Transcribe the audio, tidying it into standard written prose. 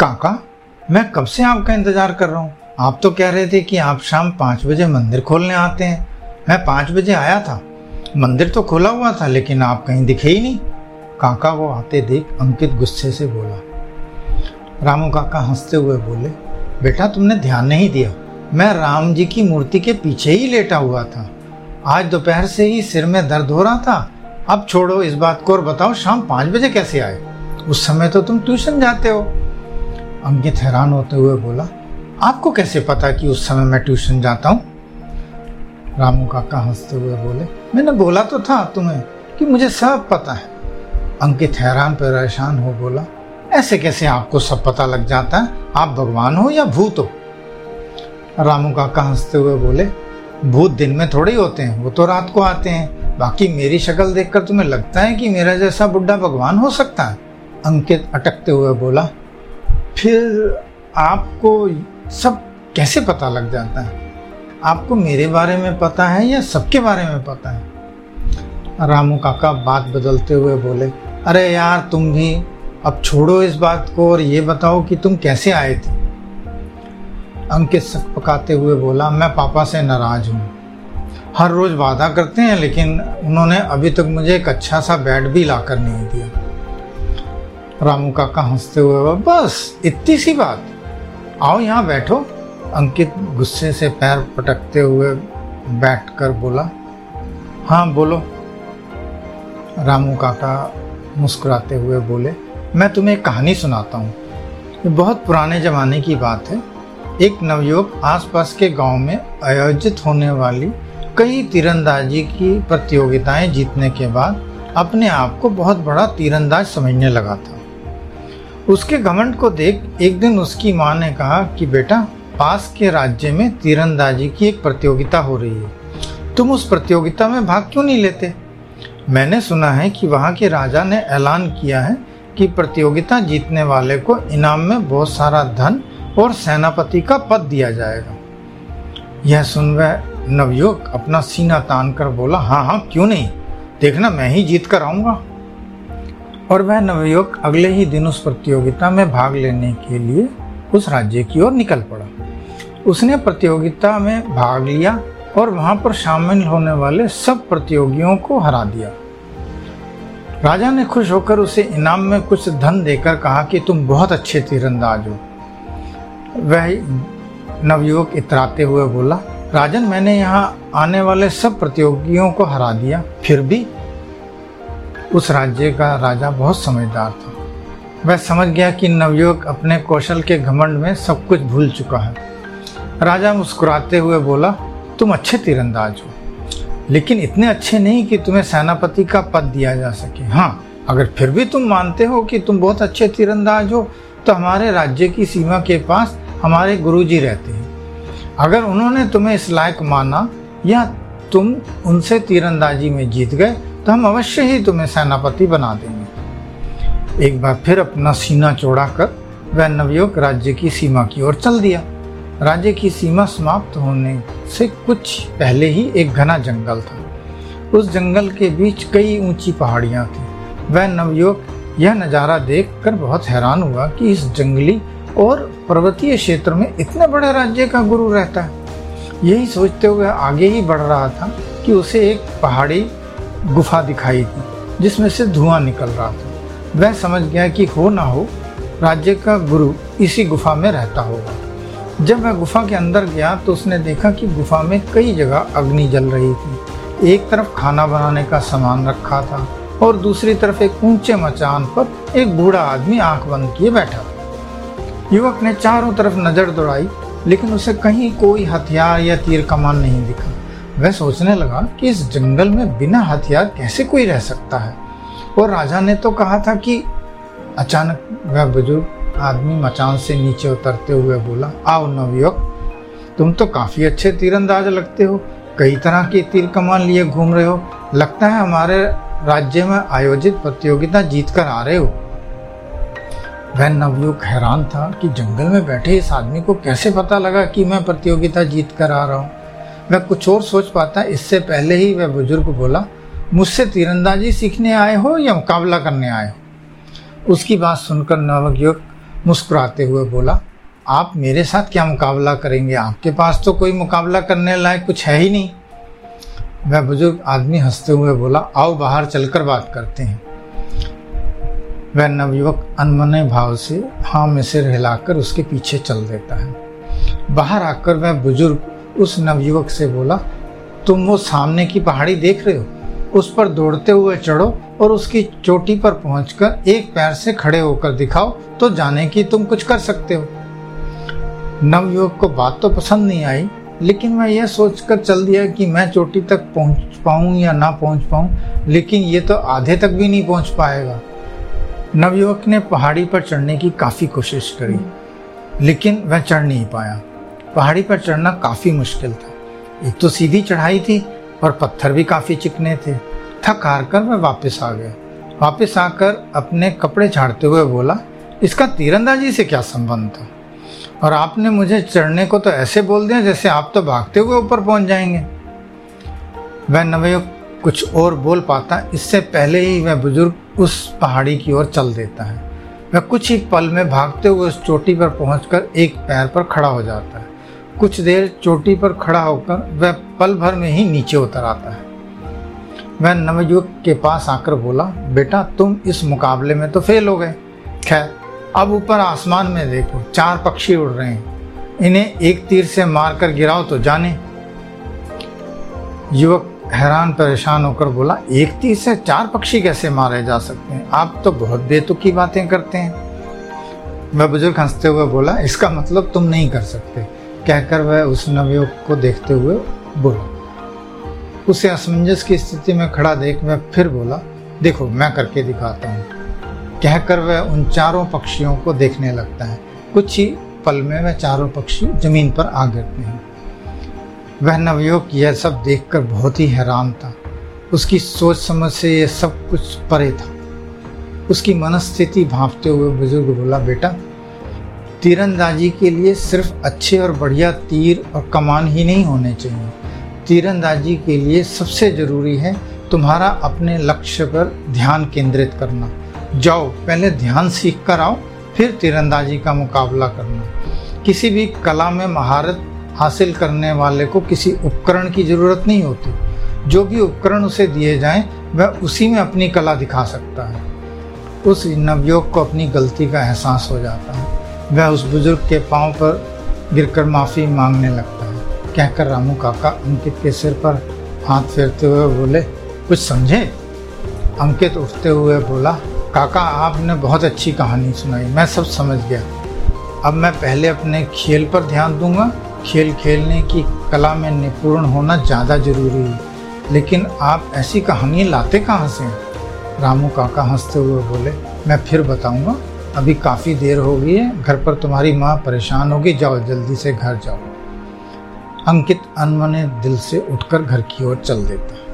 काका, मैं कब से आपका इंतज़ार कर रहा हूँ। आप तो कह रहे थे कि आप शाम 5 बजे मंदिर खोलने आते हैं। मैं 5 बजे आया था, मंदिर तो खुला हुआ था, लेकिन आप कहीं दिखे ही नहीं। काका को आते देख अंकित गुस्से से बोला। रामू काका हंसते हुए बोले, बेटा तुमने ध्यान नहीं दिया, मैं राम जी की मूर्ति के पीछे ही लेटा हुआ था। आज दोपहर से ही सिर में दर्द हो रहा था। अब छोड़ो इस बात को और बताओ शाम 5 बजे कैसे आए। उस समय तो तुम ट्यूशन जाते हो। अंकित हैरान होते हुए बोला, आपको कैसे पता कि उस समय मैं ट्यूशन जाता हूँ। रामू काका हंसते हुए बोले, मैंने बोला तो था तुम्हें कि मुझे सब पता है। अंकित हैरान परेशान हो बोला, ऐसे कैसे आपको सब पता लग जाता है, आप भगवान हो या भूत हो। रामू काका हंसते हुए बोले, भूत दिन में थोड़े ही होते हैं, वो तो रात को आते हैं। बाकी मेरी शक्ल देखकर तुम्हें लगता है कि मेरा जैसा बुढ़ा भगवान हो सकता है। अंकित अटकते हुए बोला, फिर आपको सब कैसे पता लग जाता है, आपको मेरे बारे में पता है या सबके बारे में पता है। रामू काका बात बदलते हुए बोले, अरे यार तुम भी अब छोड़ो इस बात को और ये बताओ कि तुम कैसे आए थे। अंकित सक पकाते हुए बोला, मैं पापा से नाराज हूँ। हर रोज़ वादा करते हैं, लेकिन उन्होंने अभी तक मुझे एक अच्छा सा बेड भी लाकर नहीं दिया। रामू काका हंसते हुए, बस इतनी सी बात, आओ यहाँ बैठो। अंकित गुस्से से पैर पटकते हुए बैठकर बोला, हाँ बोलो। रामू काका मुस्कुराते हुए बोले, मैं तुम्हें एक कहानी सुनाता हूँ। ये बहुत पुराने ज़माने की बात है। एक नवयुवक आसपास के गांव में आयोजित होने वाली कई तीरंदाजी की प्रतियोगिताएं जीतने के बाद अपने आप को बहुत बड़ा तीरंदाज समझने लगा था। उसके घमंड को देख एक दिन उसकी मां ने कहा कि बेटा, पास के राज्य में तीरंदाजी की एक प्रतियोगिता हो रही है, तुम उस प्रतियोगिता में भाग क्यों नहीं लेते। मैंने सुना है कि वहां के राजा ने ऐलान किया है कि प्रतियोगिता जीतने वाले को इनाम में बहुत सारा धन और सेनापति का पद दिया जाएगा। यह सुन वह नवयुवक अपना सीना तान कर बोला, हाँ हाँ क्यों नहीं, देखना मैं ही जीत कर आऊँगा। और वह नवयुवक अगले ही दिन उस प्रतियोगिता में भाग लेने के लिए उस राज्य की ओर निकल पड़ा। उसने प्रतियोगिता में भाग लिया और वहाँ पर शामिल होने वाले सब प्रतियोगियों को हरा दिया। राजा ने खुश होकर उसे इनाम में कुछ धन देकर कहा कि तुम बहुत अच्छे तीरंदाज हो। वह नवयुवक इतराते हुए बोला, राजन मैंने यहाँ आने वाले सब प्रतियोगियों को हरा दिया, फिर भी। उस राज्य का राजा बहुत समझदार था। वह समझ गया कि नवयुवक अपने कौशल के घमंड में सब कुछ भूल चुका है। राजा मुस्कुराते हुए बोला, तुम अच्छे तीरंदाज हो, लेकिन इतने अच्छे नहीं कि तुम्हें सेनापति का पद दिया जा सके। हाँ, अगर फिर भी तुम मानते हो कि तुम बहुत अच्छे तीरंदाज हो, तो हमारे राज्य की सीमा के पास हमारे गुरुजी रहते हैं। अगर उन्होंने तुम्हें इस लायक माना या तुम उनसे तीरंदाजी में जीत गए, तो हम अवश्य ही तुम्हें सेनापति बना देंगे। एक बार फिर अपना सीना चौड़ा कर वह नवयुवक राज्य की सीमा की ओर चल दिया। राज्य की सीमा समाप्त होने से कुछ पहले ही एक घना जंगल था। उस जंगल के बीच कई ऊंची पहाड़ियाँ थीं। वह नवयुवक यह नज़ारा देखकर बहुत हैरान हुआ कि इस जंगली और पर्वतीय क्षेत्र में इतने बड़े राज्य का गुरु रहता है। यही सोचते हुए आगे ही बढ़ रहा था कि उसे एक पहाड़ी गुफा दिखाई दी, जिसमें से धुआं निकल रहा था। वह समझ गया कि हो ना हो राज्य का गुरु इसी गुफा में रहता होगा। जब वह गुफा के अंदर गया तो उसने देखा कि गुफा में कई जगह अग्नि जल रही थी। एक तरफ खाना बनाने का सामान रखा था और दूसरी तरफ एक ऊंचे मचान पर एक बूढ़ा आदमी आंख बंद किए बैठा था। युवक ने चारों तरफ नजर दौड़ाई, लेकिन उसे कहीं कोई हथियार या तीर कमान नहीं दिखा। वह सोचने लगा कि इस जंगल में बिना हथियार कैसे कोई रह सकता है, और राजा ने तो कहा था कि। अचानक वह बुजुर्ग आदमी मचान से नीचे उतरते हुए बोला, आओ नवयुवक, तुम तो काफ़ी अच्छे तीरंदाज लगते हो, कई तरह के तीर कमान लिए घूम रहे हो, लगता है हमारे राज्य में आयोजित प्रतियोगिता जीतकर आ रहे हो। वह नवयुवक हैरान था कि जंगल में बैठे इस आदमी को कैसे पता लगा कि मैं प्रतियोगिता जीतकर आ रहा हूँ। वह कुछ और सोच पाता इससे पहले ही वह बुजुर्ग बोला, मुझसे तीरंदाजी सीखने आए हो या मुकाबला करने आए हो। उसकी बात सुनकर नवयुवक मुस्कुराते हुए बोला, आप मेरे साथ क्या मुकाबला करेंगे, आपके पास तो कोई मुकाबला करने लायक कुछ है ही नहीं। वह बुजुर्ग आदमी हंसते हुए बोला, आओ बाहर चलकर बात करते हैं। वह नवयुवक अनमने भाव से हाँ में सिर हिलाकर उसके पीछे चल देता है। बाहर आकर वह बुजुर्ग उस नवयुवक से बोला, तुम वो सामने की पहाड़ी देख रहे हो, उस पर दौड़ते हुए चढ़ो और उसकी चोटी पर पहुंचकर एक पैर से खड़े होकर दिखाओ तो जाने की तुम कुछ कर सकते हो। नवयुवक को बात तो पसंद नहीं आई, लेकिन मैं यह सोचकर चल दिया कि मैं चोटी तक पहुंच पाऊं या ना पहुंच पाऊं, लेकिन ये तो आधे तक भी नहीं पहुंच पाएगा। नवयुवक ने पहाड़ी पर चढ़ने की काफ़ी कोशिश करी, लेकिन वह चढ़ नहीं पाया। पहाड़ी पर चढ़ना काफ़ी मुश्किल था, एक तो सीधी चढ़ाई थी और पत्थर भी काफ़ी चिकने थे। थक हार कर वह वापस आ गया। वापस आकर अपने कपड़े झाड़ते हुए बोला, इसका तीरंदाजी से क्या संबंध था, और आपने मुझे चढ़ने को तो ऐसे बोल दिया जैसे आप तो भागते हुए ऊपर पहुंच जाएंगे। वह नवयुवक कुछ और बोल पाता, इससे पहले ही वह बुजुर्ग उस पहाड़ी की ओर चल देता है। वह कुछ ही पल में भागते हुए उस चोटी पर पहुंचकर एक पैर पर खड़ा हो जाता है। कुछ देर चोटी पर खड़ा होकर वह पल भर में ही नीचे उतर आता है। वह नवयुवक के पास आकर बोला, बेटा तुम इस मुकाबले में तो फेल हो गए, खैर अब ऊपर आसमान में देखो, चार पक्षी उड़ रहे हैं, इन्हें एक तीर से मारकर गिराओ तो जाने। युवक हैरान परेशान होकर बोला, एक तीर से चार पक्षी कैसे मारे जा सकते हैं, आप तो बहुत बेतुकी बातें करते हैं। वह बुजुर्ग हंसते हुए बोला, इसका मतलब तुम नहीं कर सकते, कहकर वह उस नवयुवक को देखते हुए बोला। उसे असमंजस की स्थिति में खड़ा देख वह फिर बोला, देखो मैं करके दिखाता हूँ, कहकर वह उन चारों पक्षियों को देखने लगता है। कुछ ही पल में वह चारों पक्षी जमीन पर आ गिरते हैं। वह नवयुवक यह सब देखकर बहुत ही हैरान था। उसकी सोच समझ से यह सब कुछ परे था। उसकी मनस्थिति भांपते हुए बुजुर्ग बोला, बेटा तीरंदाजी के लिए सिर्फ अच्छे और बढ़िया तीर और कमान ही नहीं होने चाहिए, तीरंदाजी के लिए सबसे ज़रूरी है तुम्हारा अपने लक्ष्य पर ध्यान केंद्रित करना। जाओ पहले ध्यान सीख कर आओ, फिर तीरंदाजी का मुकाबला करना। किसी भी कला में महारत हासिल करने वाले को किसी उपकरण की ज़रूरत नहीं होती, जो भी उपकरण उसे दिए जाएं वह उसी में अपनी कला दिखा सकता है। उस नवयुवक को अपनी गलती का एहसास हो जाता है। वह उस बुजुर्ग के पाँव पर गिरकर माफ़ी मांगने लगता है। कहकर रामू काका अंकित के सिर पर हाथ फेरते हुए बोले, कुछ समझे? अंकित उठते हुए बोला, काका आपने बहुत अच्छी कहानी सुनाई, मैं सब समझ गया। अब मैं पहले अपने खेल पर ध्यान दूंगा। खेल खेलने की कला में निपुण होना ज़्यादा ज़रूरी है, लेकिन आप ऐसी कहानी लाते कहाँ से? रामू काका हंसते हुए बोले, मैं फिर बताऊंगा, अभी काफ़ी देर हो गई है, घर पर तुम्हारी माँ परेशान होगी, जाओ जल्दी से घर जाओ। अंकित अनमने दिल से उठकर घर की ओर चल देता है।